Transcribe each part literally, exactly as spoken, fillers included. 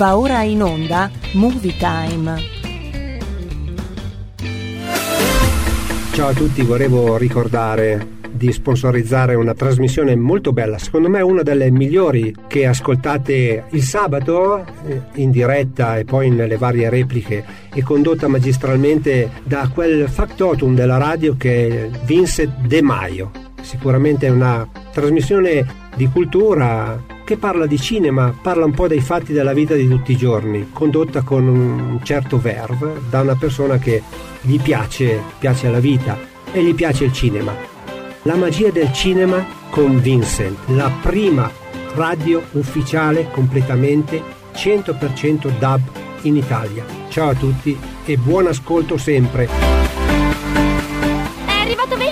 Va ora in onda Movie Time. Ciao a tutti, volevo ricordare di sponsorizzare una trasmissione molto bella, secondo me una delle migliori che ascoltate il sabato in diretta e poi nelle varie repliche, e condotta magistralmente da quel factotum della radio che è Vincent De Maio. Sicuramente è una trasmissione di cultura che parla di cinema, parla un po' dei fatti della vita di tutti i giorni, condotta con un certo verve da una persona che gli piace, piace la vita e gli piace il cinema. La magia del cinema con Vincent, la prima radio ufficiale completamente cento per cento dub in Italia. Ciao a tutti e buon ascolto sempre. È arrivato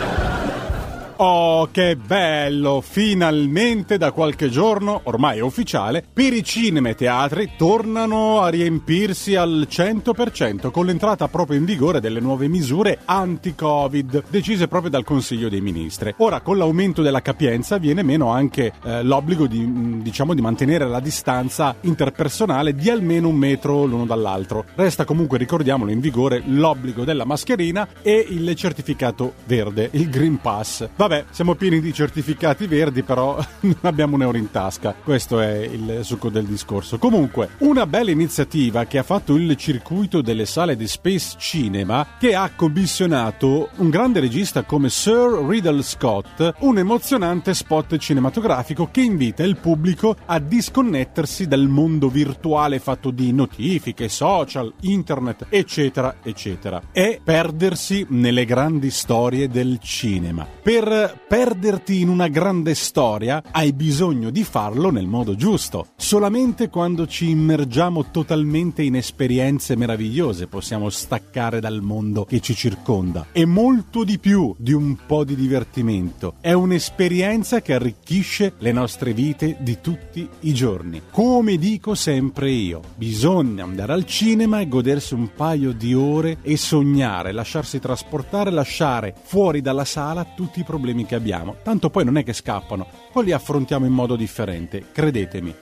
Oh, che bello! Finalmente da qualche giorno, ormai è ufficiale, per i cinema e teatri tornano a riempirsi al cento per cento con l'entrata proprio in vigore delle nuove misure anti-Covid, decise proprio dal Consiglio dei Ministri. Ora, con l'aumento della capienza viene meno anche eh, l'obbligo di, diciamo, di mantenere la distanza interpersonale di almeno un metro l'uno dall'altro. Resta comunque, ricordiamolo, in vigore l'obbligo della mascherina e il certificato verde, il Green Pass. Va Vabbè, siamo pieni di certificati verdi, però non abbiamo un euro in tasca. Questo è il succo del discorso. Comunque, una bella iniziativa che ha fatto il circuito delle sale di Space Cinema, che ha commissionato un grande regista come Sir Ridley Scott un emozionante spot cinematografico che invita il pubblico a disconnettersi dal mondo virtuale fatto di notifiche, social, internet, eccetera, eccetera, e perdersi nelle grandi storie del cinema. Per perderti in una grande storia hai bisogno di farlo nel modo giusto. Solamente quando ci immergiamo totalmente in esperienze meravigliose possiamo staccare dal mondo che ci circonda. È molto di più di un po' di divertimento. È un'esperienza che arricchisce le nostre vite di tutti i giorni. Come dico sempre io, bisogna andare al cinema e godersi un paio di ore e sognare, lasciarsi trasportare, lasciare fuori dalla sala tutti i problemi che abbiamo, tanto poi non è che scappano, poi li affrontiamo in modo differente, credetemi.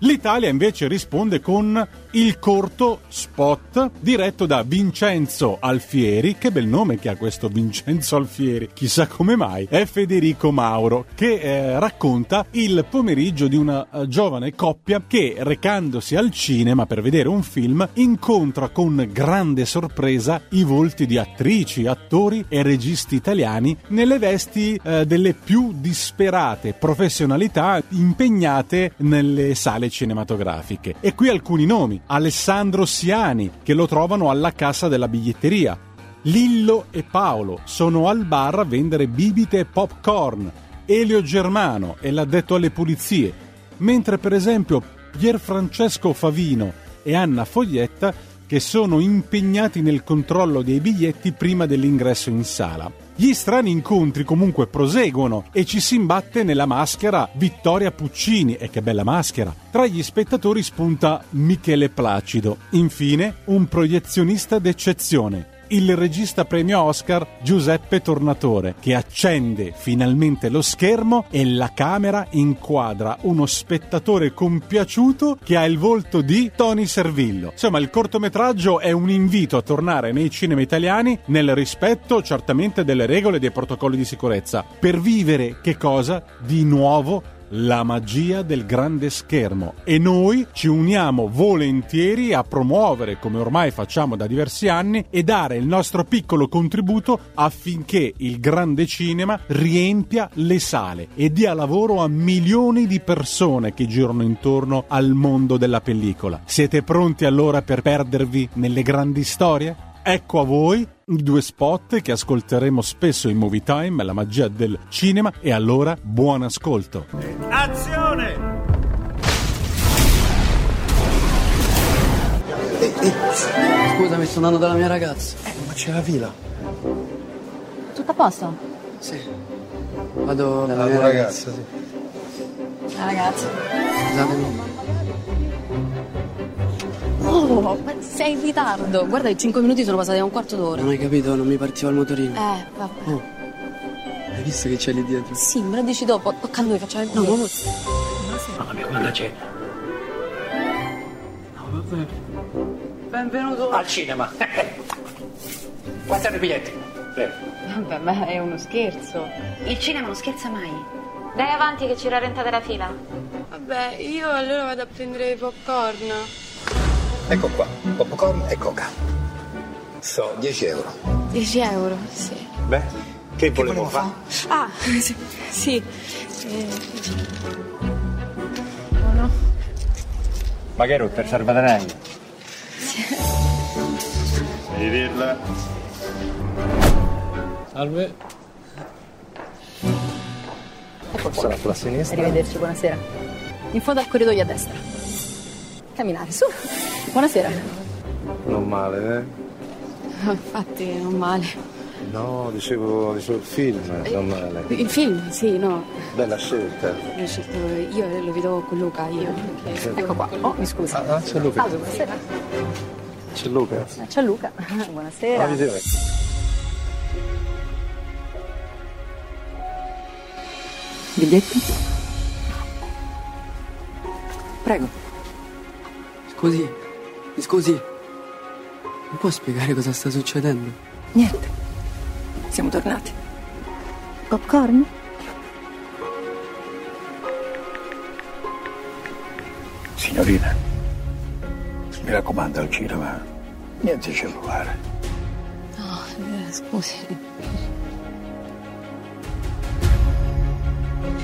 L'Italia invece risponde con il corto spot diretto da Vincenzo Alfieri, che bel nome che ha questo Vincenzo Alfieri, chissà come mai, è Federico Mauro, che eh, racconta il pomeriggio di una uh, giovane coppia che, recandosi al cinema per vedere un film, incontra con grande sorpresa i volti di attrici, attori e registi italiani nelle vesti uh, delle più disperate professionalità impegnate nelle sale cinematografiche. E qui alcuni nomi: Alessandro Siani, che lo trovano alla cassa della biglietteria; Lillo e Paolo sono al bar a vendere bibite e popcorn; Elio Germano è l'addetto alle pulizie, mentre per esempio Pierfrancesco Favino e Anna Foglietta che sono impegnati nel controllo dei biglietti prima dell'ingresso in sala. Gli strani incontri comunque proseguono e ci si imbatte nella maschera Vittoria Puccini, e che bella maschera! Tra gli spettatori spunta Michele Placido, infine un proiezionista d'eccezione, il regista premio Oscar Giuseppe Tornatore, che accende finalmente lo schermo e la camera inquadra uno spettatore compiaciuto che ha il volto di Tony Servillo. Insomma, il cortometraggio è un invito a tornare nei cinema italiani nel rispetto certamente delle regole e dei protocolli di sicurezza, per vivere che cosa? Di nuovo la magia del grande schermo, e noi ci uniamo volentieri a promuovere, come ormai facciamo da diversi anni, e dare il nostro piccolo contributo affinché il grande cinema riempia le sale e dia lavoro a milioni di persone che girano intorno al mondo della pellicola. Siete pronti allora per perdervi nelle grandi storie? Ecco a voi i due spot che ascolteremo spesso in Movie Time, la magia del cinema, e allora buon ascolto. Azione! Eh, eh. Scusami, sono andato dalla mia ragazza. Eh, ma c'è la fila. Tutto a posto? Sì. Vado dalla mia ragazza, ragazza, sì. La ragazza. Scusatemi. Oh, ma sei in ritardo. Guarda che cinque minuti sono passati, a un quarto d'ora. Non hai capito, non mi partiva il motorino. Eh, vabbè. Oh, hai visto che c'è lì dietro? Sì, me lo dici dopo. Tocca a noi, facciamo il culo. No, mamma mia, quanta cena. No, vabbè. Benvenuto al cinema. Quanti hanno i biglietti? Prego. Vabbè, ma è uno scherzo. Il cinema non scherza mai. Dai avanti che ci rallentate la fila. Vabbè, io allora vado a prendere i popcorn. Ecco qua, popcorn e coca. So, dieci euro. dieci euro, sì. Beh, che, che volevo fare? Fa? Ah, sì. sì. Eh. Buono. Magari per salvadanaio. Sì. Arrivederla. Salve. Ecco qua. Sarà sulla sinistra. Arrivederci, buonasera. In fondo al corridoio a destra. Camminare, su. Buonasera. Non male, eh? Infatti, non male. No, dicevo, dicevo il film, eh, non male. Il film, sì, no. Bella scelta. L'ho scelto io, lo vedo con Luca, io. Perché... Ecco qua. Oh, mi scusi. Ah, ah, c'è Luca. Ah, buonasera. C'è Luca. C'è Luca. Buonasera. Buonasera. Biglietti? Prego. Scusi. Mi scusi, mi può spiegare cosa sta succedendo? Niente, siamo tornati. Popcorn? Signorina, mi raccomando al cinema, niente cellulare. No, eh, scusi.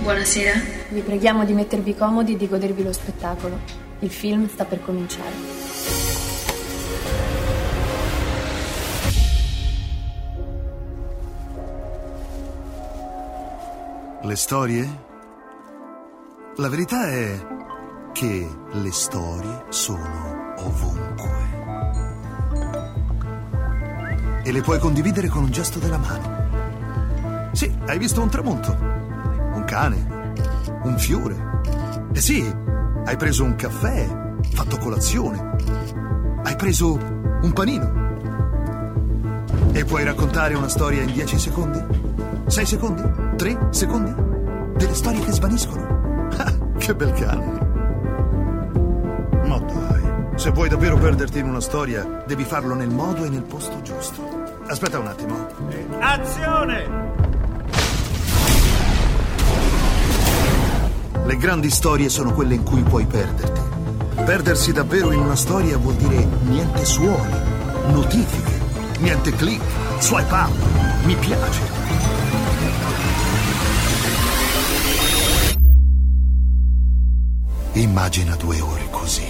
Buonasera. Vi preghiamo di mettervi comodi e di godervi lo spettacolo. Il film sta per cominciare. Le storie? La verità è che le storie sono ovunque. E le puoi condividere con un gesto della mano. Sì, hai visto un tramonto, un cane, un fiore. Eh sì, hai preso un caffè, fatto colazione. Hai preso un panino. E puoi raccontare una storia in dieci secondi? sei secondi? tre secondi? Delle storie che svaniscono. Ah, che bel cane. Ma dai, se vuoi davvero perderti in una storia, devi farlo nel modo e nel posto giusto. Aspetta un attimo. Eh. Azione! Le grandi storie sono quelle in cui puoi perderti. Perdersi davvero in una storia vuol dire niente suoni, notifiche, niente click, swipe up, mi piace. Immagina due ore così.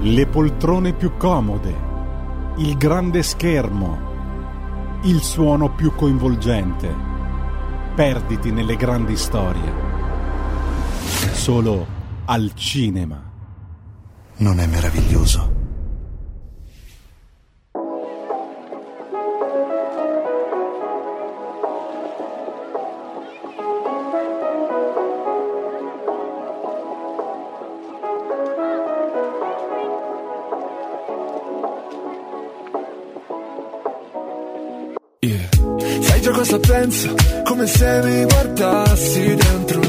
Le poltrone più comode, il grande schermo, il suono più coinvolgente. Perditi nelle grandi storie. Solo al cinema. Non è meraviglioso? Cosa penso, come se mi guardassi dentro.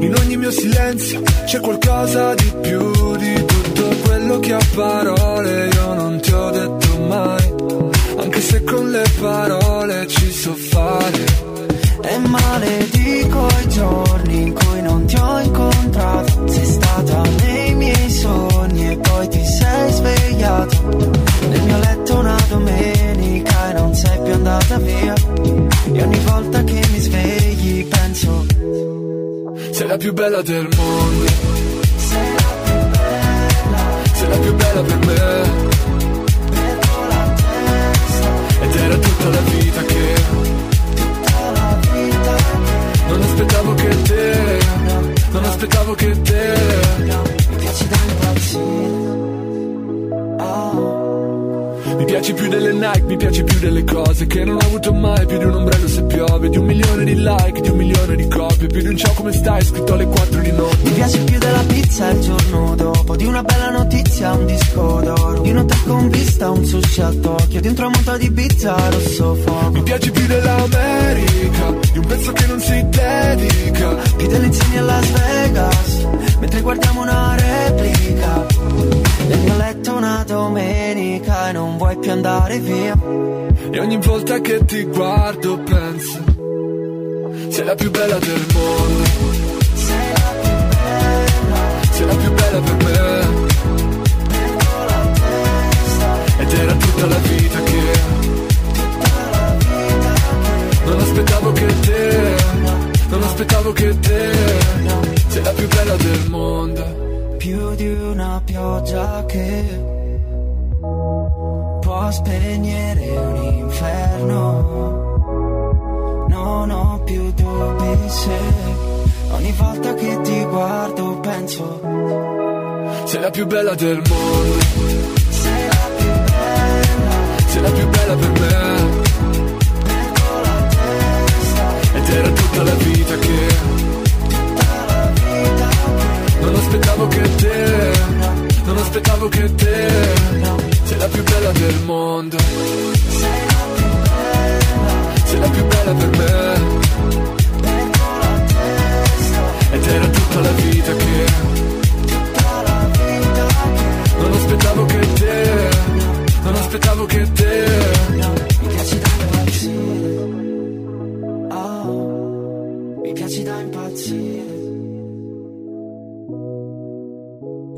In ogni mio silenzio c'è qualcosa di più di tutto quello che a parole io non ti ho detto mai, anche se con le parole ci so fare. E maledico i giorni in cui non ti ho incontrato. Sei stata nei miei sogni e poi ti sei svegliato nel mio letto una domenica e non sei più andata via. E ogni volta che mi svegli penso, sei la più bella del mondo, sei la più bella, sei la più bella per me. Vedo la testa, ed era tutta la vita che, tutta la vita che, non aspettavo che te, no, non aspettavo che te, no, mi piaci da impazzire, oh. Mi piaci più delle Nike, mi piaci più delle cose che non ho avuto mai. Più di un ombrello se piove, di un milione di like, di un milione di copie. Più di un ciao come stai scritto alle quattro di notte. Mi piace più della pizza il giorno dopo, di una bella notizia un disco d'oro, di un hotel con vista, un sushi a Tokyo, di un tramonto di pizza rosso fuoco. Mi piaci più dell'America, di un pezzo che non si dedica, di delle insegne a Las Vegas mentre guardiamo una replica nel mio letto una domenica e non vuoi più andare via. E ogni volta che ti guardo penso, sei la più bella del mondo, sei la più bella, sei la più bella per me. Perdo la testa, ed era tutta la vita che, tutta la vita che, non aspettavo che te, non aspettavo che te, sei la più bella del mondo. Più di una pioggia che può spegnere un inferno. Non ho più dubbi se ogni volta che ti guardo penso, sei la più bella del mondo, sei la più bella, sei la più bella per me. Perdo la testa, ed era tutta la vita che, tutta la vita che, non aspettavo che te, non aspettavo che te, sei la più bella del mondo, sei la più bella, sei la più bella per me. Perdo la testa, ed era tutta la vita che, tutta la vita che, non aspettavo che te, non aspettavo che te, mi piaci da impazzire, oh, mi piaci da impazzire.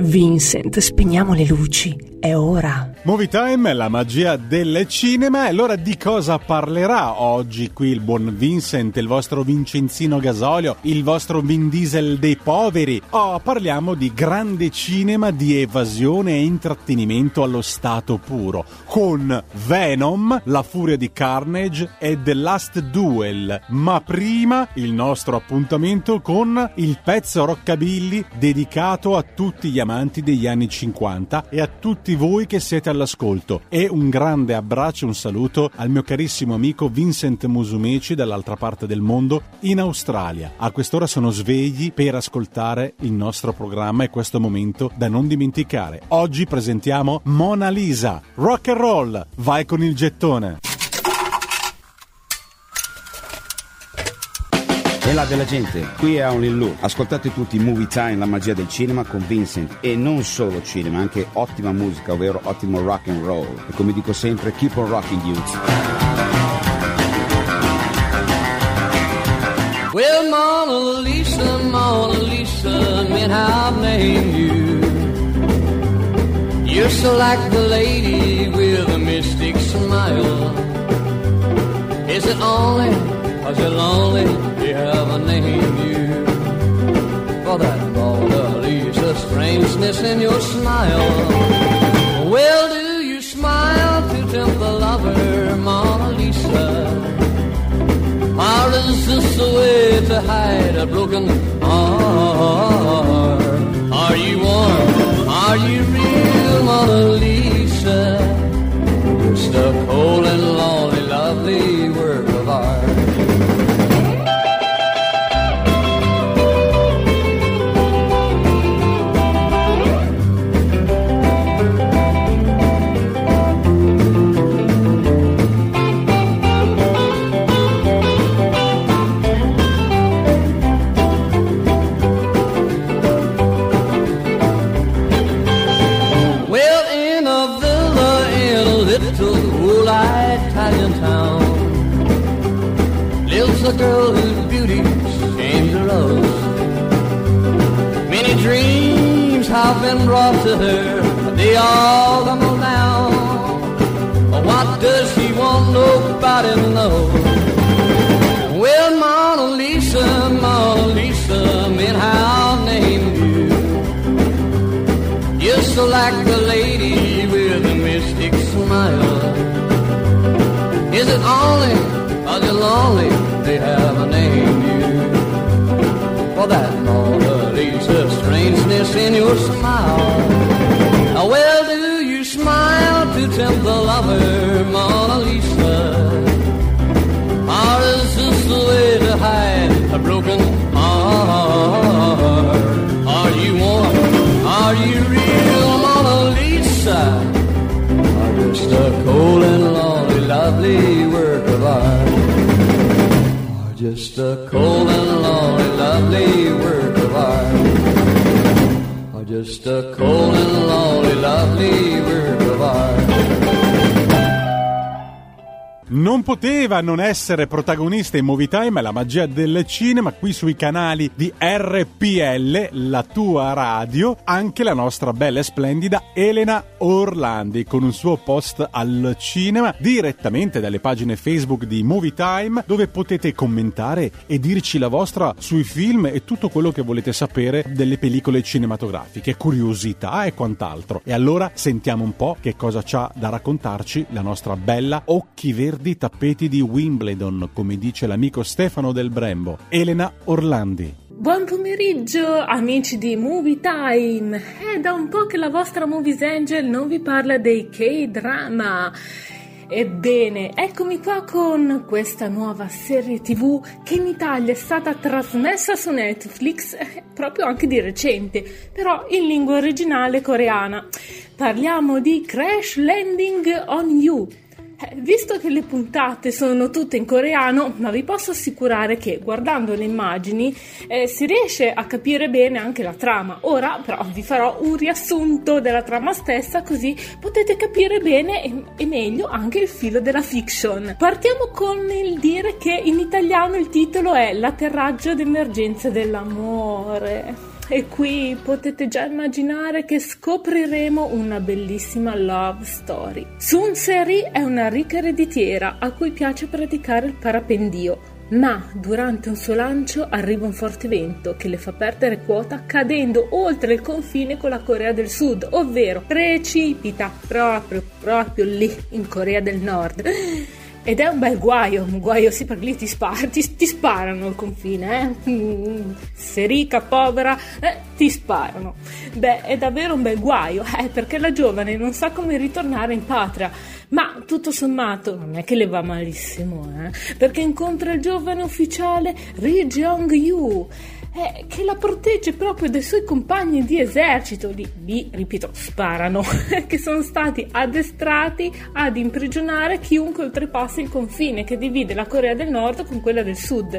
Vincent, spegniamo le luci, è ora. Movie Time, la magia del cinema. E allora di cosa parlerà oggi qui il buon Vincent, il vostro Vincenzino Gasolio, il vostro Vin Diesel dei poveri? Oh, parliamo di grande cinema di evasione e intrattenimento allo stato puro, con Venom, La furia di Carnage e The Last Duel. Ma prima il nostro appuntamento con il pezzo rockabilly dedicato a tutti gli amanti degli anni cinquanta e a tutti voi che siete all'ascolto. E un grande abbraccio, un saluto al mio carissimo amico Vincent Musumeci dall'altra parte del mondo, in Australia. A quest'ora sono svegli per ascoltare il nostro programma e questo momento da non dimenticare. Oggi presentiamo Mona Lisa, rock and roll, vai con il gettone. E là della gente, qui è Only Lou. Ascoltate tutti Movie Time, la magia del cinema con Vincent. E non solo cinema, anche ottima musica, ovvero ottimo rock and roll. E come dico sempre, keep on rocking you. Well, Mona Lisa, Mona Lisa, man, I'll name you. You're so like the lady with a mystic smile. Is it only, cause you're lonely, you have a name, you. For that Mona Lisa strangeness in your smile. Well, do you smile to tempt the lover, Mona Lisa? Or is this a way to hide a broken heart? a girl whose beauty seems a rose. Many dreams have been brought to her, but they all tumble down. What does she want? Nobody knows. Well, Mona Lisa, Mona Lisa, man, I'll name you. You're so like the lady with a mystic smile. Is it only, are they lonely, they haven't named you? For that Mona Lisa strangeness in your smile. Well, do you smile to tempt the lover, Mona Lisa? Or is this the way to hide a broken heart? Are you warm? Are you real, Mona Lisa? Or just a cold and lonely, lovely work of art? Or just a cold and lonely, lovely work of art? Or just a cold and lonely, lovely work of art? Non poteva non essere protagonista in Movie Time, la magia del cinema, qui sui canali di R P L, la tua radio, anche la nostra bella e splendida Elena Orlandi, con un suo post al cinema direttamente dalle pagine Facebook di Movie Time, dove potete commentare e dirci la vostra sui film e tutto quello che volete sapere delle pellicole cinematografiche, curiosità e quant'altro. E allora sentiamo un po' che cosa c'ha da raccontarci la nostra bella Occhi Verdi di tappeti di Wimbledon, come dice l'amico Stefano Del Brembo, Elena Orlandi. Buon pomeriggio amici di Movie Time. È da un po' che la vostra Movies Angel non vi parla dei K-drama. Ebbene, eccomi qua con questa nuova serie tv che in Italia è stata trasmessa su Netflix proprio anche di recente, però in lingua originale coreana. Parliamo di Crash Landing on You. Visto che le puntate sono tutte in coreano, ma vi posso assicurare che guardando le immagini eh, si riesce a capire bene anche la trama. Ora però vi farò un riassunto della trama stessa, così potete capire bene e, e meglio anche il filo della fiction. Partiamo con il dire che in italiano il titolo è L'atterraggio d'emergenza dell'amore. E qui potete già immaginare che scopriremo una bellissima love story. Sun-seri è una ricca ereditiera a cui piace praticare il parapendio, ma durante un suo lancio arriva un forte vento che le fa perdere quota, cadendo oltre il confine con la Corea del Sud, ovvero precipita proprio, proprio lì in Corea del Nord. Ed è un bel guaio, un guaio sì, perché lì ti, spar- ti, ti sparano al confine, eh? Se ricca, povera, eh, ti sparano. Beh, è davvero un bel guaio, eh, perché la giovane non sa come ritornare in patria, ma tutto sommato non è che le va malissimo, eh? Perché incontra il giovane ufficiale Ri Jong-yu, Eh, che la protegge proprio dai suoi compagni di esercito, li, li ripeto, sparano, che sono stati addestrati ad imprigionare chiunque oltrepassa il confine che divide la Corea del Nord con quella del Sud.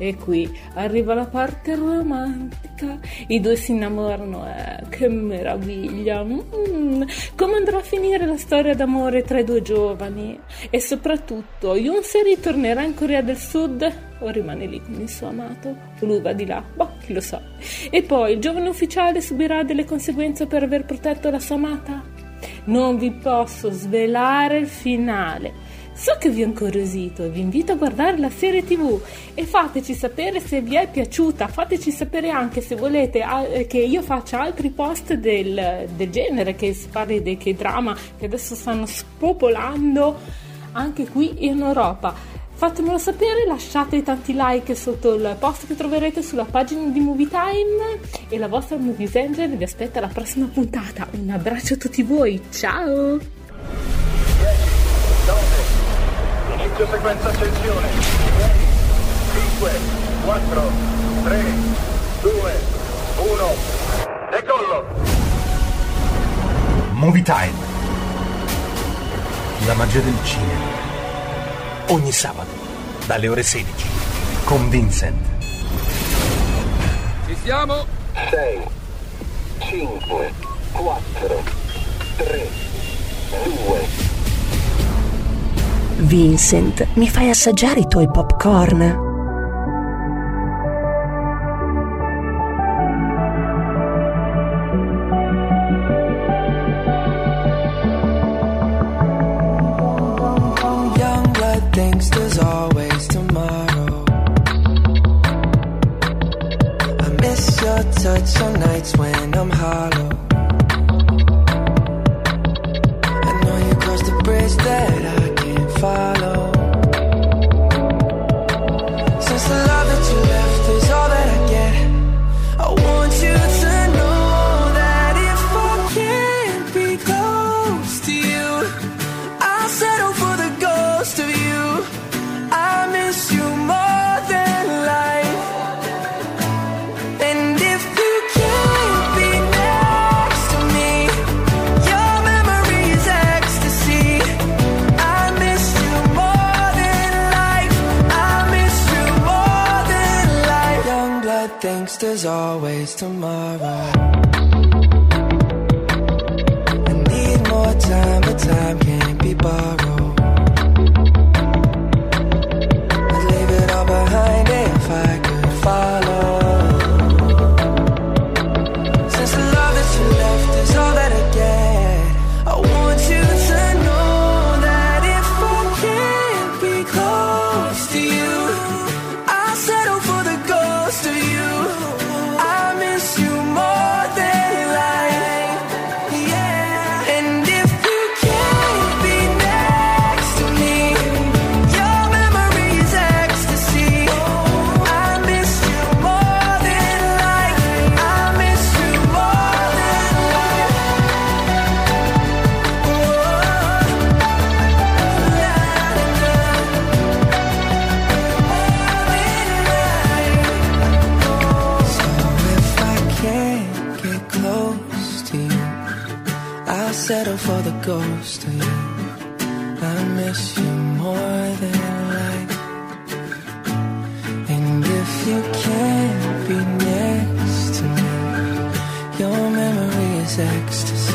E qui arriva la parte romantica, i due si innamorano, eh, che meraviglia. Mm. Come andrà a finire la storia d'amore tra i due giovani? E soprattutto, Yoon-seri tornerà in Corea del Sud o rimane lì con il suo amato? O lui va di là? Boh, chi lo sa. E poi, il giovane ufficiale subirà delle conseguenze per aver protetto la sua amata? Non vi posso svelare il finale. So che vi ho incuriosito e vi invito a guardare la serie tv e fateci sapere se vi è piaciuta, fateci sapere anche se volete che io faccia altri post del, del genere, che si parli dei K-drama che adesso stanno spopolando anche qui in Europa. Fatemelo sapere, lasciate tanti like sotto il post che troverete sulla pagina di Movie Time e la vostra Movies Angel vi aspetta alla prossima puntata. Un abbraccio a tutti voi, ciao! Sequenza accensione cinque, quattro, tre, due, uno, decollo. Movie Time, la magia del cinema, ogni sabato dalle ore sedici con Vincent. Ci siamo. Sei, cinque, quattro, tre, due. Vincent, mi fai assaggiare i tuoi popcorn? your touch on nights when I'm hollow. I know you crossed the bridge that I can't follow. Since the love that you left is all that I get, I want you to know that if I can't be close to you, I'll settle for the ghost of you. I miss you more than life. Thinks there's always tomorrow. I need more time, but time can't be borrowed. I'd leave it all behind if I could follow. Since the love that you left is all that I get, I want you to know that if I can't be close to you, I'll settle for the ghost of you. Settle for the ghost of you. I miss you more than life. And if you can't be next to me, your memory is ecstasy.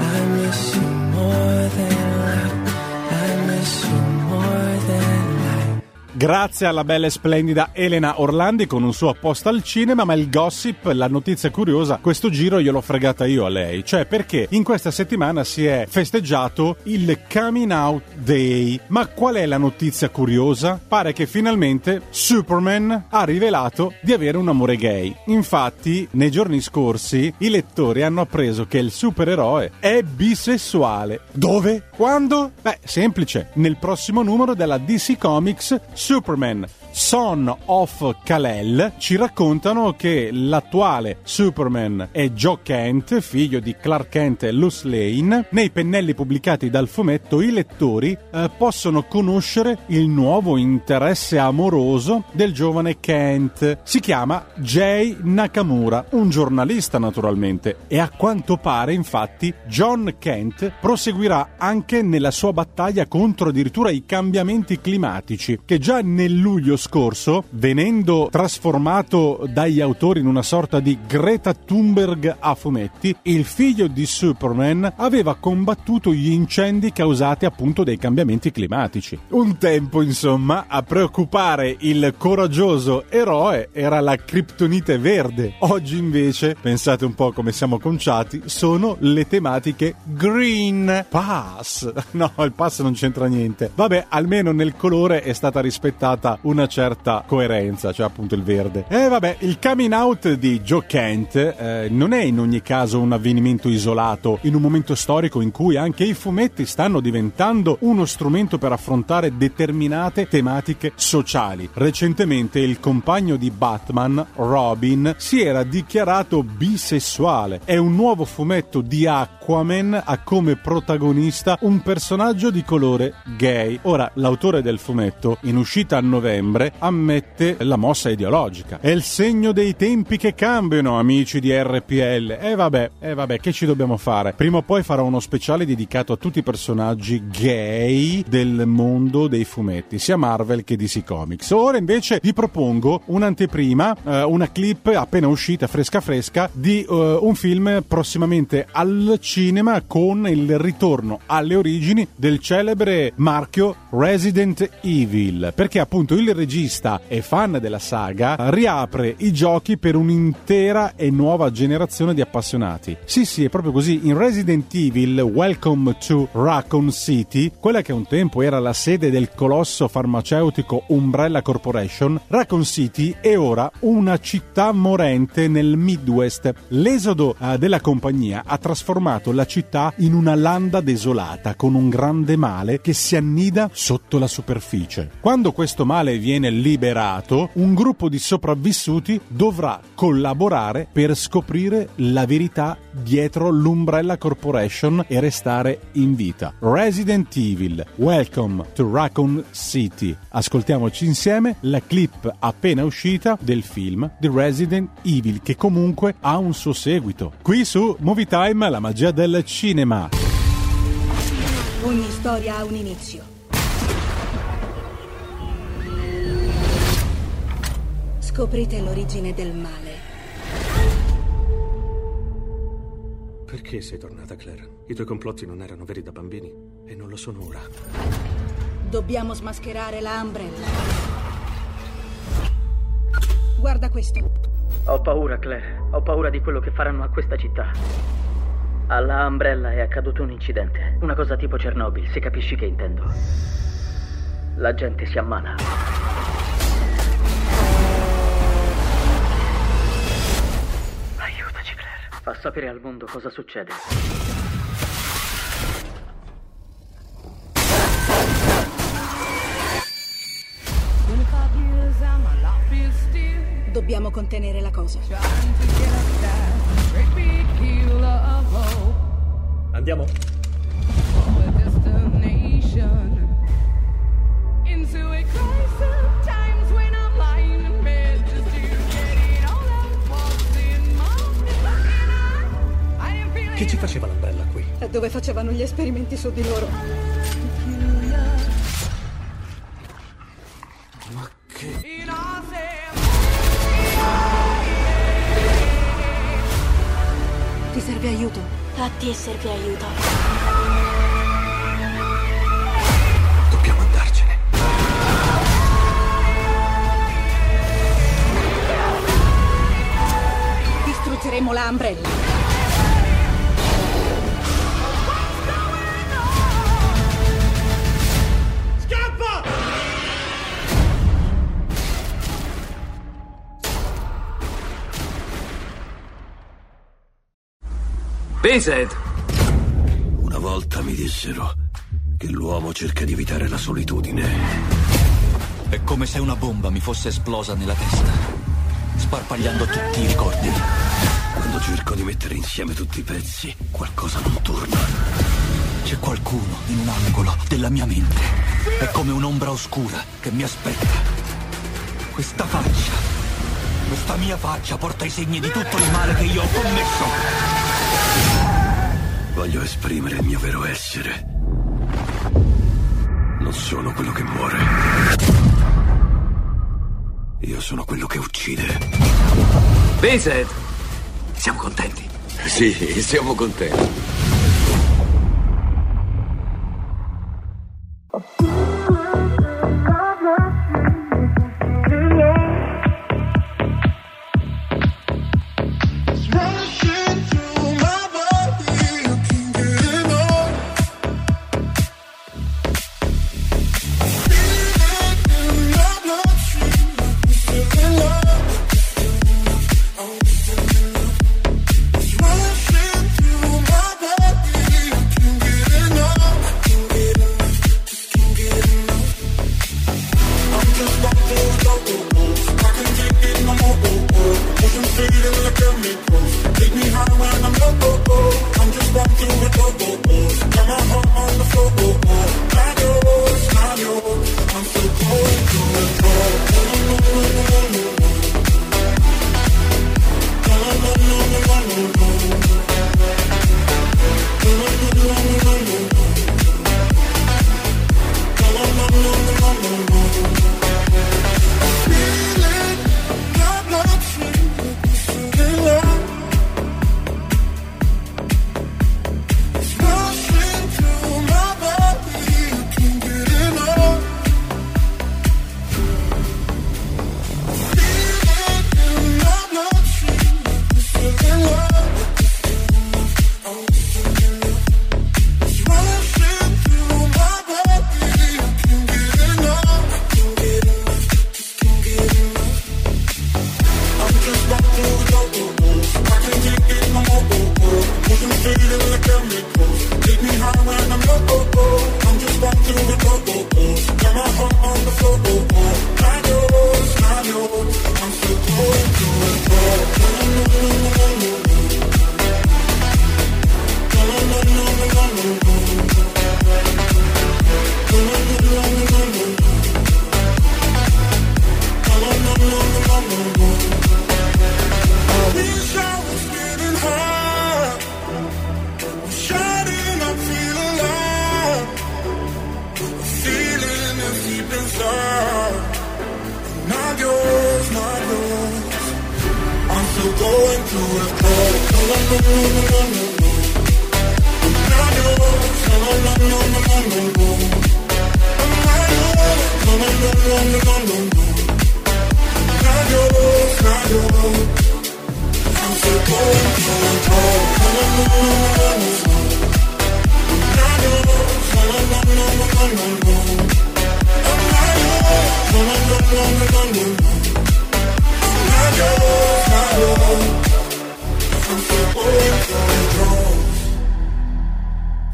I miss you more than life. I miss you more than life. Grazie alla bella e splendida Elena Orlandi con un suo apposta al cinema, ma il gossip, la notizia curiosa, questo giro gliel'ho fregata io a lei, cioè perché in questa settimana si è festeggiato il Coming Out Day. Ma qual è la notizia curiosa? Pare che finalmente Superman ha rivelato di avere un amore gay. Infatti nei giorni scorsi i lettori hanno appreso che il supereroe è bisessuale. Dove? Quando? Beh, semplice, nel prossimo numero della D C Comics Superman Son of Kal-El ci raccontano che l'attuale Superman è Jon Kent, figlio di Clark Kent e Lois Lane. Nei pennelli pubblicati dal fumetto i lettori eh, possono conoscere il nuovo interesse amoroso del giovane Kent. Si chiama Jay Nakamura, un giornalista naturalmente, e a quanto pare infatti Jon Kent proseguirà anche nella sua battaglia contro addirittura i cambiamenti climatici, che già nel luglio scorso, venendo trasformato dagli autori in una sorta di Greta Thunberg a fumetti, il figlio di Superman aveva combattuto gli incendi causati appunto dai cambiamenti climatici. Un tempo, insomma, a preoccupare il coraggioso eroe era la criptonite verde. Oggi invece, pensate un po' come siamo conciati, sono le tematiche green. Pass! No, il pass non c'entra niente. Vabbè, almeno nel colore è stata rispettata una certa coerenza, cioè appunto il verde. E eh, vabbè, il coming out di Jon Kent eh, non è in ogni caso un avvenimento isolato, in un momento storico in cui anche i fumetti stanno diventando uno strumento per affrontare determinate tematiche sociali. Recentemente il compagno di Batman, Robin, si era dichiarato bisessuale. È un nuovo fumetto di Aquaman ha come protagonista un personaggio di colore gay. Ora, l'autore del fumetto, in uscita a novembre, ammette la mossa ideologica. È il segno dei tempi che cambiano, amici di R P L. E eh vabbè, e eh vabbè, che ci dobbiamo fare? Prima o poi farò uno speciale dedicato a tutti i personaggi gay del mondo dei fumetti, sia Marvel che D C Comics. Ora invece vi propongo un'anteprima, eh, una clip appena uscita, fresca fresca, di eh, un film prossimamente al cinema con il ritorno alle origini del celebre marchio Resident Evil, perché appunto il regista regista e fan della saga, riapre i giochi per un'intera e nuova generazione di appassionati. Sì, sì, è proprio così. In Resident Evil Welcome to Raccoon City, quella che un tempo era la sede del colosso farmaceutico Umbrella Corporation, Raccoon City è ora una città morente nel Midwest. L'esodo della compagnia ha trasformato la città in una landa desolata, con un grande male che si annida sotto la superficie. Quando questo male viene liberato, un gruppo di sopravvissuti dovrà collaborare per scoprire la verità dietro l'Umbrella Corporation e restare in vita. Resident Evil, Welcome to Raccoon City. Ascoltiamoci insieme la clip appena uscita del film di Resident Evil, che comunque ha un suo seguito. Qui su Movie Time, la magia del cinema. Ogni storia ha un inizio. Scoprite l'origine del male. Perché sei tornata, Claire? I tuoi complotti non erano veri da bambini e non lo sono ora. Dobbiamo smascherare la Umbrella. Guarda questo. Ho paura, Claire. Ho paura di quello che faranno a questa città. Alla Umbrella è accaduto un incidente. Una cosa tipo Chernobyl, se capisci che intendo. La gente si ammala. Aiutaci, Claire. Fa sapere al mondo cosa succede. Dobbiamo contenere la cosa. Andiamo. Che ci faceva l'Umbrella qui? È dove facevano gli esperimenti su di loro. Ma che... Ti serve aiuto? A te serve aiuto. Dobbiamo andarcene. Distruggeremo la Umbrella. Scappa! Vincent! Una volta mi dissero che l'uomo cerca di evitare la solitudine. È come se una bomba mi fosse esplosa nella testa, sparpagliando tutti i ricordi. Quando cerco di mettere insieme tutti i pezzi, qualcosa non torna. C'è qualcuno in un angolo della mia mente. È come un'ombra oscura che mi aspetta. Questa faccia, questa mia faccia porta i segni di tutto il male che io ho commesso. Voglio esprimere il mio vero essere. Non sono quello che muore. Io sono quello che uccide. Vincent! Siamo contenti? Sì, siamo contenti.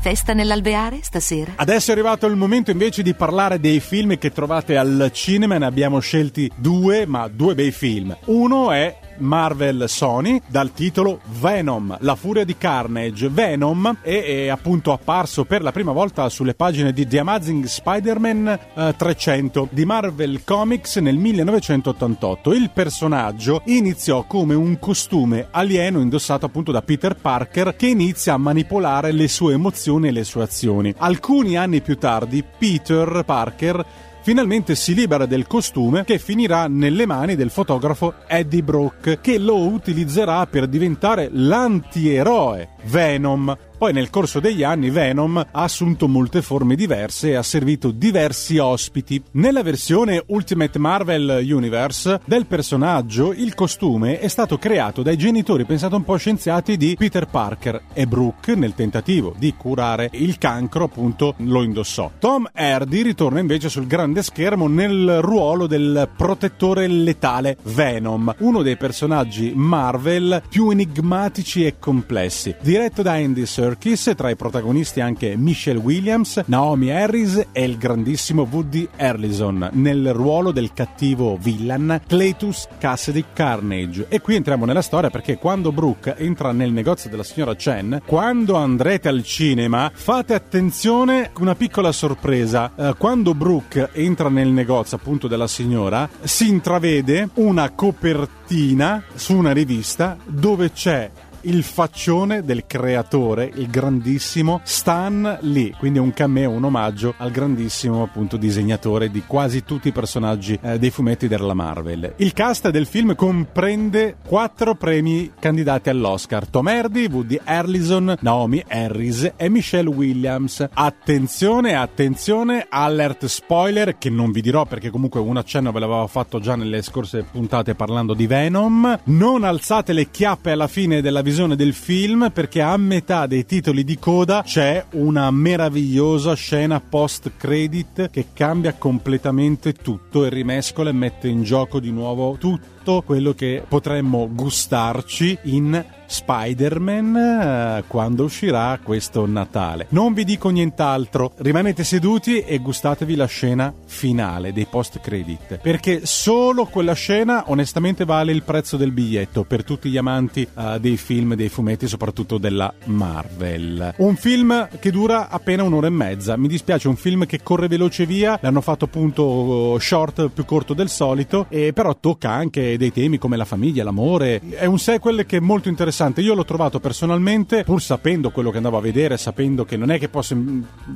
Festa nell'alveare stasera. Adesso è arrivato il momento invece di parlare dei film che trovate al cinema. Ne abbiamo scelti due, ma due bei film. Uno è Marvel Sony, dal titolo Venom, la furia di Carnage. Venom è, è appunto apparso per la prima volta sulle pagine di The Amazing Spider-Man eh, trecento di Marvel Comics nel millenovecentottantotto. Il personaggio iniziò come un costume alieno indossato appunto da Peter Parker, che inizia a manipolare le sue emozioni e le sue azioni. Alcuni anni più tardi Peter Parker finalmente si libera del costume, che finirà nelle mani del fotografo Eddie Brock, che lo utilizzerà per diventare l'antieroe Venom. Poi nel corso degli anni Venom ha assunto molte forme diverse e ha servito diversi ospiti. Nella versione Ultimate Marvel Universe del personaggio, il costume è stato creato dai genitori, pensate un po' scienziati, di Peter Parker, e Brooke, nel tentativo di curare il cancro, appunto lo indossò. Tom Hardy ritorna invece sul grande schermo nel ruolo del protettore letale Venom, uno dei personaggi Marvel più enigmatici e complessi. Diretto da Andy Serkis, tra i protagonisti anche Michelle Williams, Naomi Harris e il grandissimo Woody Harrelson nel ruolo del cattivo villain Cletus Cassidy Carnage. E qui entriamo nella storia, perché quando Brooke entra nel negozio della signora Chen, quando andrete al cinema fate attenzione, una piccola sorpresa: quando Brooke entra nel negozio appunto della signora, si intravede una copertina su una rivista dove c'è il faccione del creatore, il grandissimo Stan Lee, quindi un cameo, un omaggio al grandissimo appunto disegnatore di quasi tutti i personaggi eh, dei fumetti della Marvel. Il cast del film comprende quattro premi candidati all'Oscar: Tom Hardy, Woody Harrelson, Naomi Harris e Michelle Williams. Attenzione, attenzione, alert spoiler, che non vi dirò perché comunque un accenno ve l'avevo fatto già nelle scorse puntate parlando di Venom. Non alzate le chiappe alla fine della visione del film, perché a metà dei titoli di coda c'è una meravigliosa scena post credit che cambia completamente tutto e rimescola e mette in gioco di nuovo tutto quello che potremmo gustarci in Spider-Man eh, quando uscirà questo Natale. Non vi dico nient'altro, rimanete seduti e gustatevi la scena finale dei post credit, perché solo quella scena onestamente vale il prezzo del biglietto per tutti gli amanti eh, dei film, dei fumetti, soprattutto della Marvel. Un film che dura appena un'ora e mezza, mi dispiace, un film che corre veloce via, l'hanno fatto appunto short, più corto del solito, e però tocca anche dei temi come la famiglia, l'amore. È un sequel che è molto interessante. Io l'ho trovato personalmente, pur sapendo quello che andavo a vedere, sapendo che non è che posso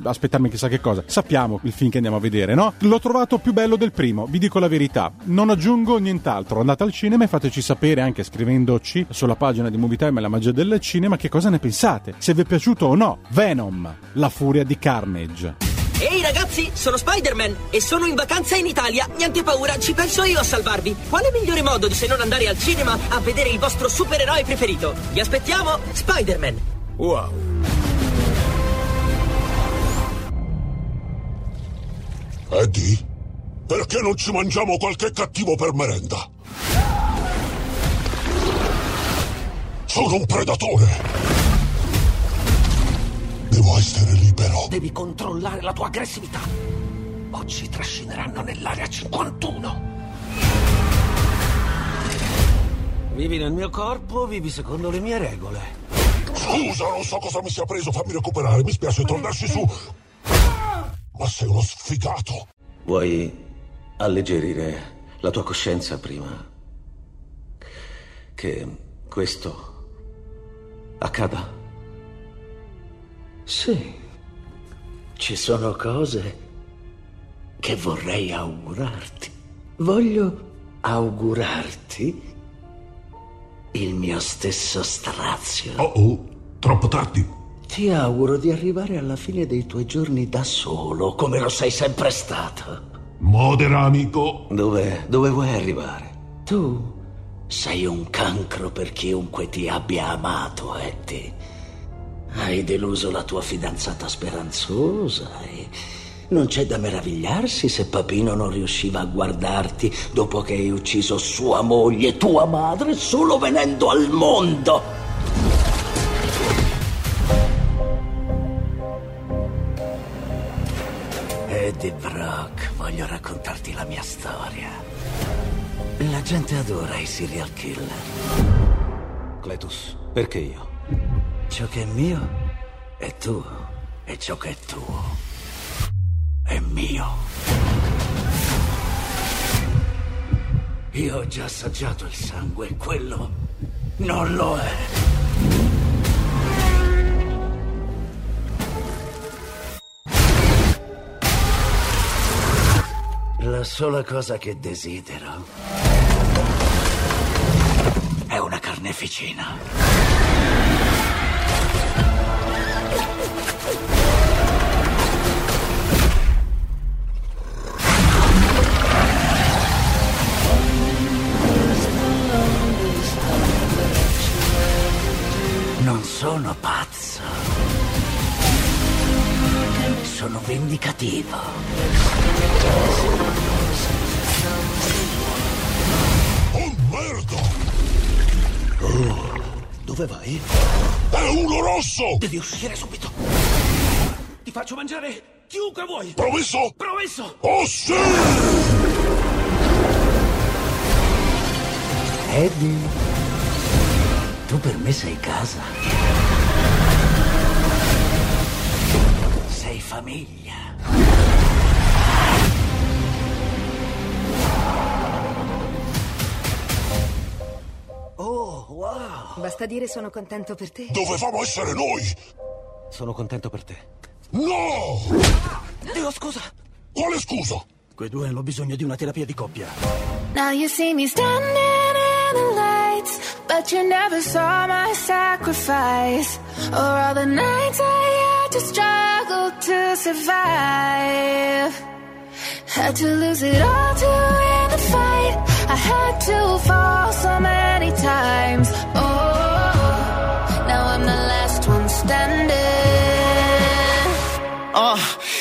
aspettarmi chissà che cosa, sappiamo il film che andiamo a vedere, no? L'ho trovato più bello del primo, vi dico la verità, non aggiungo nient'altro. Andate al cinema e fateci sapere, anche scrivendoci sulla pagina di Movie Time e la magia del cinema, che cosa ne pensate, se vi è piaciuto o no Venom, la furia di Carnage. Ehi ragazzi, sono Spider-Man e sono in vacanza in Italia. Niente paura, ci penso io a salvarvi. Quale migliore modo se non andare al cinema a vedere il vostro supereroe preferito? Vi aspettiamo, Spider-Man. Wow. Eddie, perché non ci mangiamo qualche cattivo per merenda? Sono un predatore. Devo essere libero. Devi controllare la tua aggressività. O ci trascineranno nell'area cinquantuno. Vivi nel mio corpo, vivi secondo le mie regole. Scusa, non so cosa mi sia preso, fammi recuperare. Mi spiace tornarci su. Ma sei uno sfigato. Vuoi alleggerire la tua coscienza prima che questo accada? Sì, ci sono cose che vorrei augurarti. Voglio augurarti il mio stesso strazio. Oh oh, troppo tardi. Ti auguro di arrivare alla fine dei tuoi giorni da solo, come lo sei sempre stato. Modera, amico. Dove, dove vuoi arrivare? Tu sei un cancro per chiunque ti abbia amato, Eddie. Hai deluso la tua fidanzata speranzosa e non c'è da meravigliarsi se Papino non riusciva a guardarti dopo che hai ucciso sua moglie e tua madre solo venendo al mondo. Eddie Brock, voglio raccontarti la mia storia. La gente adora i serial killer. Cletus, perché io? Ciò che è mio è tuo e ciò che è tuo è mio. Io ho già assaggiato il sangue, quello non lo è. La sola cosa che desidero è una carneficina. Non sono pazzo, sono vendicativo. Oh, dove vai? È uno rosso! Devi uscire subito! Ti faccio mangiare chiunque vuoi! Promesso? Promesso! Oh sì! Eddie, tu per me sei casa. Sei famiglia. Oh, wow! Basta dire sono contento per te. Dovevamo essere noi! Sono contento per te. No! Dio, scusa! Quale scusa? Quei due hanno bisogno di una terapia di coppia. Now you see me standing in the lights, but you never saw my sacrifice, or all the nights I had to struggle to survive. Had to lose it all to win the fight. I had to fall so many times. Oh, now I'm the last one standing. Uh,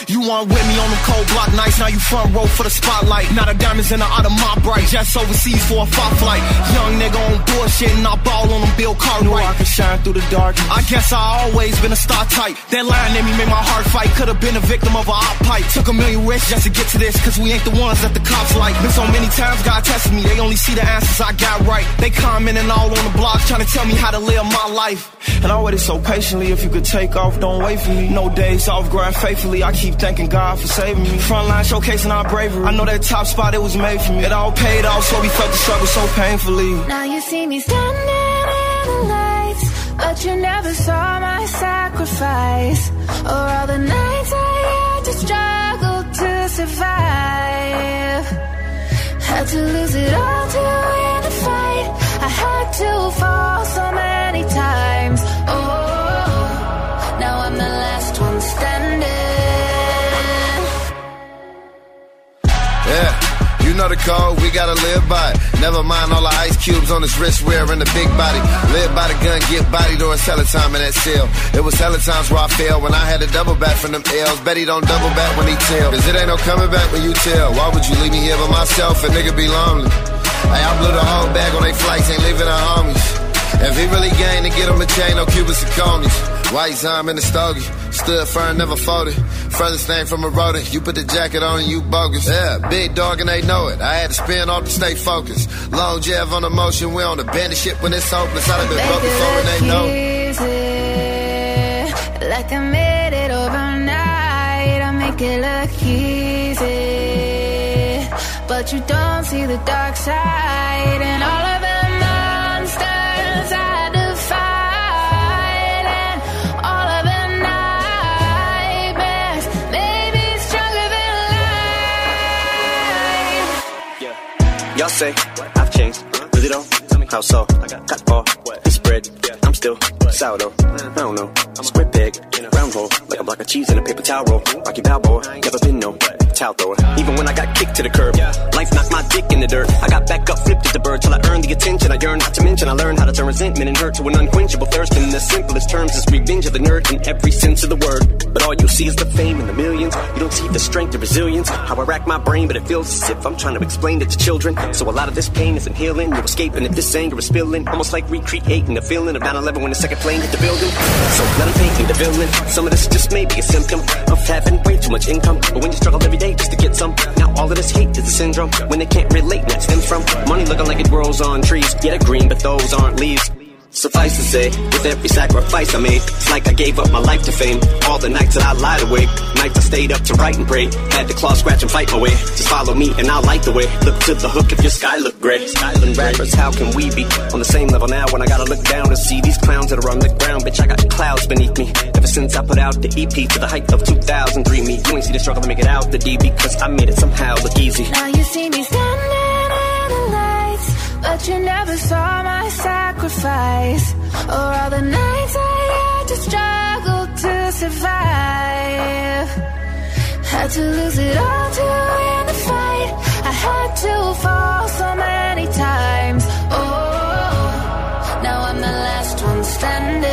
you weren't with me on them cold block nights. Now you front row for the spotlight. Now the diamonds in the eye of my bright. Jets overseas for a fight flight. Young nigga on bullshit and I ball on them Bill Cartwright. I can shine through the dark. I guess I always been a star type. That line in me made my heart fight. Could have been a victim of a hot pipe. Took a million risks just to get to this, cause we ain't the ones that the cops like. Been so many times God tested me. They only see the answers I got right. They commenting all on the block, trying to tell me how to live my life. And I waited so patiently. If you could take off, don't wait for me. No days off, grind faithfully. I keep thanking God for saving me. Frontline showcasing our bravery. I know that top spot, it was made for me. It all paid off, so we felt the struggle so painfully. Now you see me standing in the lights, but you never saw my sacrifice, or all the nights I had to struggle to survive. Had to lose it all to win the fight. I had to fall so many times. Oh, now I'm the last one standing. Yeah. You know the code, we gotta live by it. Never mind all the ice cubes on his wrist wearing the big body. Live by the gun, get bodied, or it's hella time in that cell. It was hella times where I failed when I had to double back from them L's. Bet he don't double back when he tell. Cause it ain't no coming back when you tell. Why would you leave me here by myself? A nigga be lonely. Hey, I blew the whole bag on they flights, ain't leaving our homies. If he really gained to get on the chain, no Cubans and conies. White Zom in the stogie, stood firm, never folded. Furthest thing from a rotor, you put the jacket on and you bogus. Yeah, big dog and they know it. I had to spin off to stay focused. Long jab on the motion, we on the bandit ship when it's hopeless. I'd have been broke before and they know it. Like I made it overnight, I make it look easy. But you don't see the dark side and all of it. Y'all say I've changed, really don't tell me How so? I got cut ball, it's spread. I'm still sourdough. I don't know. Squid pig, round hole, like a block of cheese in a paper towel roll. Rocky Balboa, never been no towel thrower. Even when I got kicked to the curb, life knocked my dick in the dirt. I got back up, flipped at the bird till I earned the attention. I yearned, not to mention I learned how to turn resentment and hurt to an unquenchable thirst. In the simplest terms, it's revenge of the nerd in every sense of the word. But all you see is the fame and the millions. You don't see the strength and resilience. How I rack my brain, but it feels as if I'm trying to explain it to children. So a lot of this pain isn't healing. You're escaping if this anger is spilling. Almost like recreating the feeling of nine eleven when the second plane hit the building. So let them hate me, the villain. Some of this just may be a symptom of having way too much income. But when you struggle every day just to get some, now all of this hate is a syndrome. When they can't relate, that's them from. Money looking like it grows on trees. Yeah, they're green, but those aren't leaves. Suffice to say, with every sacrifice I made, it's like I gave up my life to fame. All the nights that I lied awake, nights I stayed up to write and pray. Had to claw, scratch, and fight my way. Just follow me and I'll light the way. Look to the hook if your sky look gray. Island rappers, how can we be on the same level now when I gotta look down and see these clowns that are on the ground? Bitch, I got clouds beneath me. Ever since I put out the E P to the height of two thousand three, me. You ain't see the struggle to make it out the D B, cause I made it somehow look easy. Now you see me standing, but you never saw my sacrifice, or all the nights I had to struggle to survive. Had to lose it all to win the fight. I had to fall so many times. Oh, now I'm the last one standing.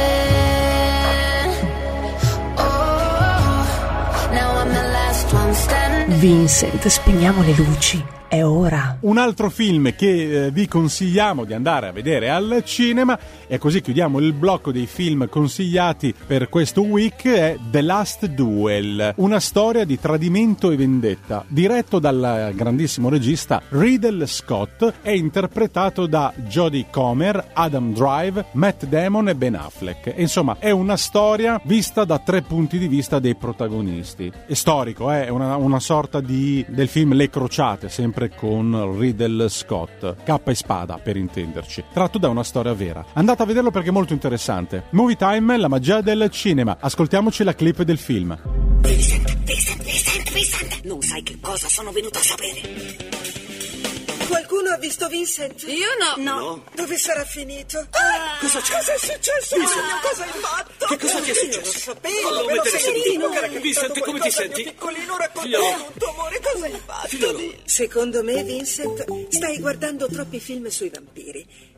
Oh, now I'm the last one standing. Vincent, spegniamo le luci. È ora. Un altro film che eh, vi consigliamo di andare a vedere al cinema, e così chiudiamo il blocco dei film consigliati per questo week, è The Last Duel, una storia di tradimento e vendetta, diretto dal grandissimo regista Ridley Scott e interpretato da Jodie Comer, Adam Driver, Matt Damon e Ben Affleck. E insomma, è una storia vista da tre punti di vista dei protagonisti. È storico, eh? È una, una sorta di del film Le Crociate, sempre con Ridley Scott, cappa e spada per intenderci, tratto da una storia vera. Andate a vederlo perché è molto interessante. Movie Time, la magia del cinema. Ascoltiamoci la clip del film. Vincent, Vincent, Vincent, Vincent. Non sai che cosa sono venuto a sapere. Qualcuno ha visto Vincent? Io no. No. no. Dove sarà finito? Ah, cosa c'è? Cosa è successo? Vincent, ah, cosa hai fatto? Che cosa ti è successo? Io non lo sapevo. Lo sentivo che era capitato. Vincent, come ti senti? Piccolino, raccontato un tuo amore. Cosa hai fatto? Figliolo. Secondo me, Vincent, stai guardando troppi film sui vampiri.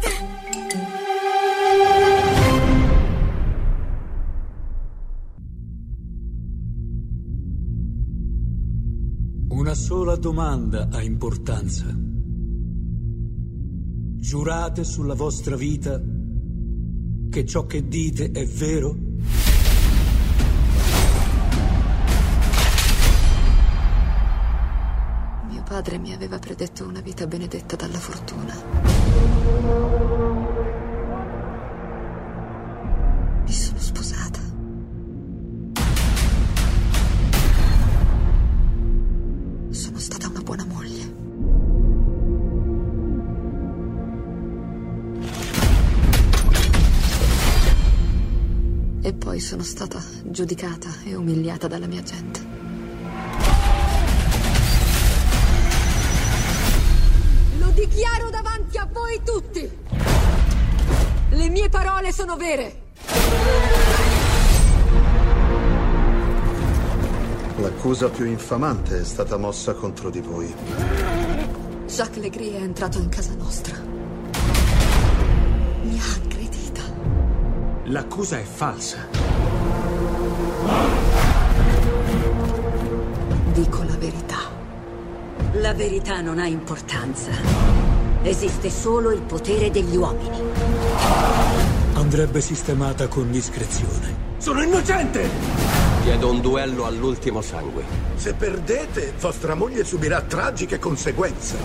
basta! Una sola domanda ha importanza. Giurate sulla vostra vita che ciò che dite è vero? Mio padre mi aveva predetto una vita benedetta dalla fortuna. Mi sono sposata. Sono stata una buona moglie. E poi sono stata giudicata e umiliata dalla mia gente. Lo dichiaro davanti a voi tutti. Le mie parole sono vere. L'accusa più infamante è stata mossa contro di voi. Jacques Legris è entrato in casa nostra. Mi ha aggredita. L'accusa è falsa. Dico la verità. La verità non ha importanza. Esiste solo il potere degli uomini. Andrebbe sistemata con discrezione. Sono innocente! Chiedo un duello all'ultimo sangue. Se perdete, vostra moglie subirà tragiche conseguenze.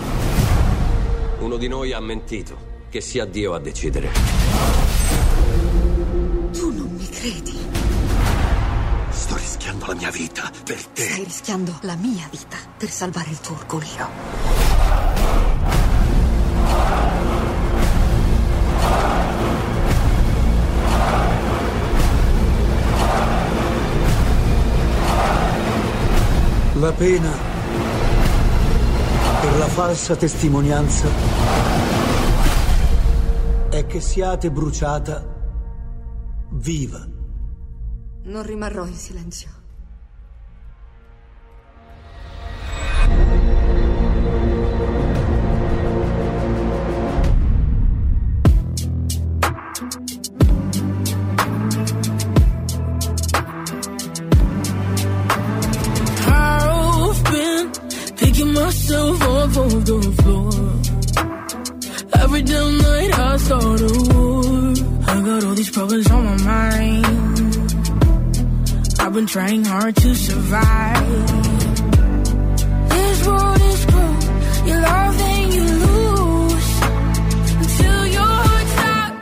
Uno di noi ha mentito, che sia Dio a decidere. Tu non mi credi. Sto rischiando la mia vita per te. Stai rischiando la mia vita per salvare il tuo orgoglio. pena per la falsa testimonianza è che siate bruciata viva. Non rimarrò in silenzio. Myself off of the floor. Every damn night I start a war. I got all these problems on my mind. I've been trying hard to survive. This world is cruel. You love and you lose until your heart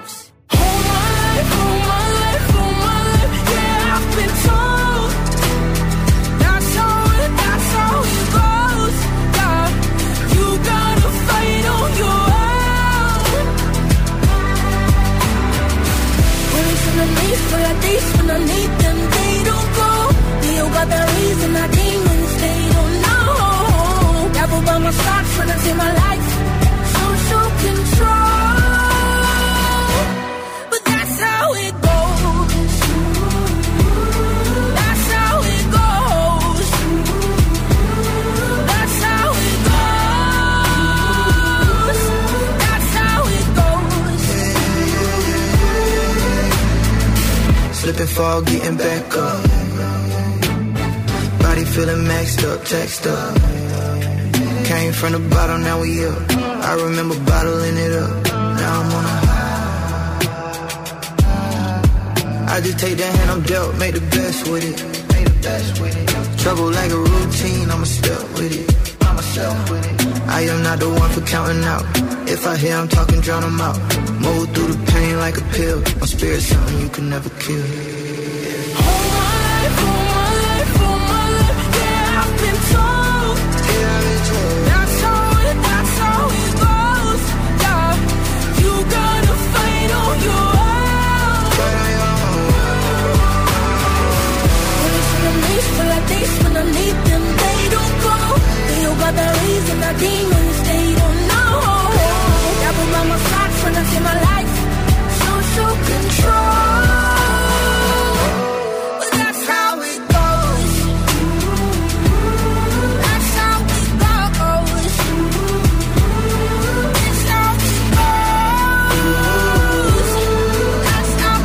stops. Hold my life, hold my life, hold my life. Yeah, I've been told that's how it, that's how it goes. Your own. Words and the needs for a days when I need them, they don't go. You got the reason I demons, they don't know. Devil by my side trying to take my life. Social control, but that's how it goes. That's how it goes. That's how it goes. Slipping, fall, getting back up. Body feeling maxed up, taxed up. Came from the bottom, now we up. I remember bottling it up. Now I'm on a high. I just take the hand I'm dealt, make the best with it. Trouble like a routine, I'm a step with it. I am not the one for counting out. If I hear I'm talking, drown them out. Move through the pain like a pill. My spirit's something you can never kill. All my life, all my life, all my life. Yeah, I've been told. Yeah, I've been told. That's how it, that's how it goes. Yeah, you gotta fight on your own. Fight on your own. When it's in the maze, feel like days when I need them, they don't go. They all got their reason, their demons, they don't know. Devil by my side, trying to take my life. Social control, but that's how it goes. That's how it goes. That's how it goes. That's how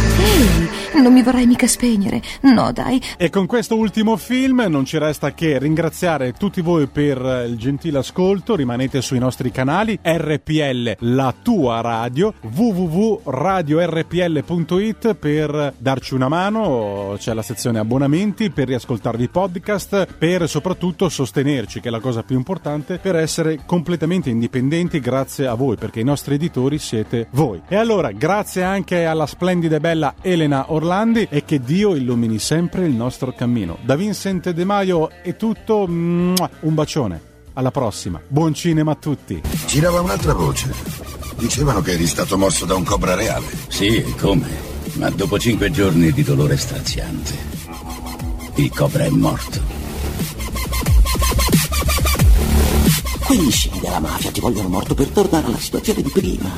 it goes. Hey, non mi vorrai mica spegnere, no dai. E con questo ultimo film non ci resta che ringraziare tutti voi per il gentile ascolto. Rimanete sui nostri canali R P L, la tua radio, w w w punto radio r p l punto i t per darci una mano, c'è la sezione abbonamenti per riascoltarvi i podcast, per soprattutto sostenerci, che è la cosa più importante, per essere completamente indipendenti grazie a voi, perché i nostri editori siete voi. E allora grazie anche alla splendida e bella Elena Orlandi, e che Dio illumini sempre il nostro cammino. Da Vincent De Maio è tutto, un bacione, alla prossima, buon cinema a tutti. Girava un'altra voce, dicevano che eri stato morso da un cobra reale. Sì, e come? Ma dopo cinque giorni di dolore straziante il cobra è morto. Quegli scemi della mafia ti vogliono morto per tornare alla situazione di prima.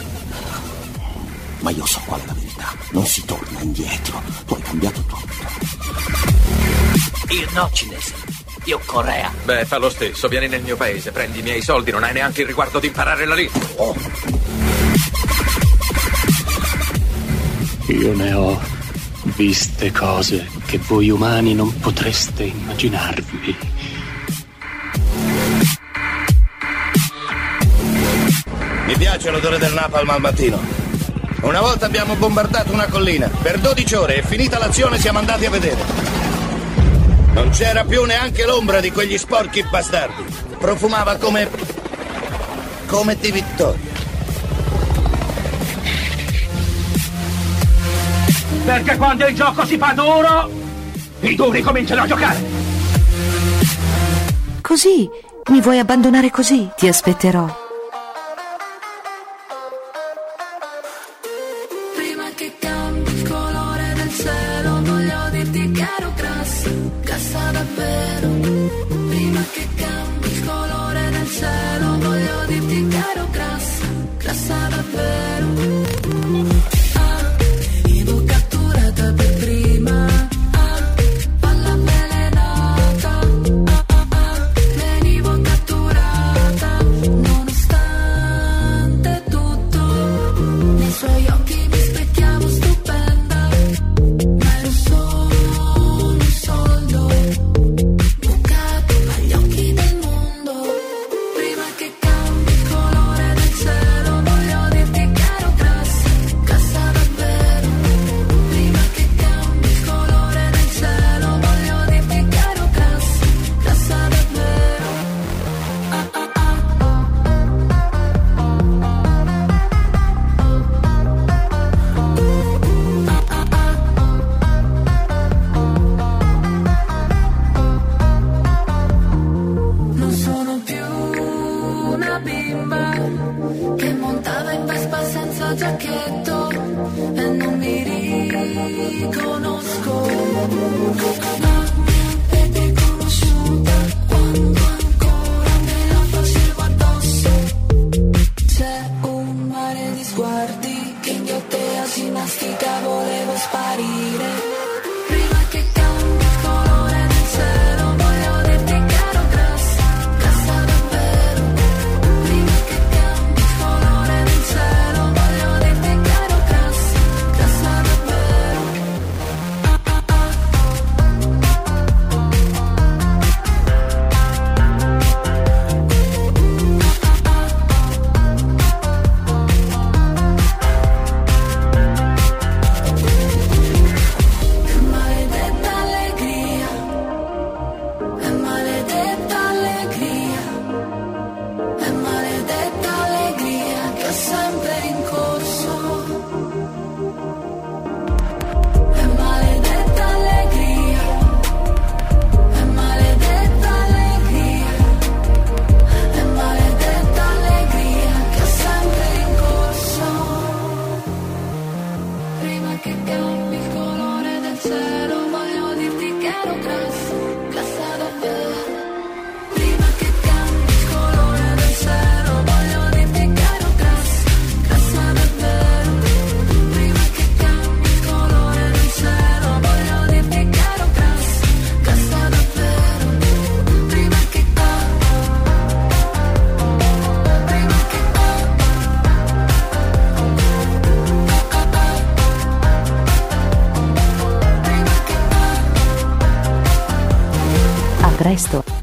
Ma io so qual è la verità, non si torna indietro, tu hai cambiato tutto. Io no, cinese, io Corea. Beh, fa lo stesso, vieni nel mio paese, prendi i miei soldi, non hai neanche il riguardo di imparare la lingua. Oh. Io ne ho viste cose che voi umani non potreste immaginarvi. Mi piace l'odore del napalm al mattino. Una volta abbiamo bombardato una collina, per dodici ore e finita l'azione siamo andati a vedere. Non c'era più neanche l'ombra di quegli sporchi bastardi. Profumava come... come di vittoria. Perché quando il gioco si fa duro, i duri cominciano a giocare. Così? Mi vuoi abbandonare così? Ti aspetterò. Che cambi il colore del cielo, voglio dirti che ero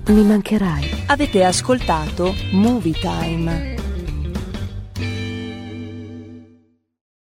Mi mancherai. Avete ascoltato Movie Time.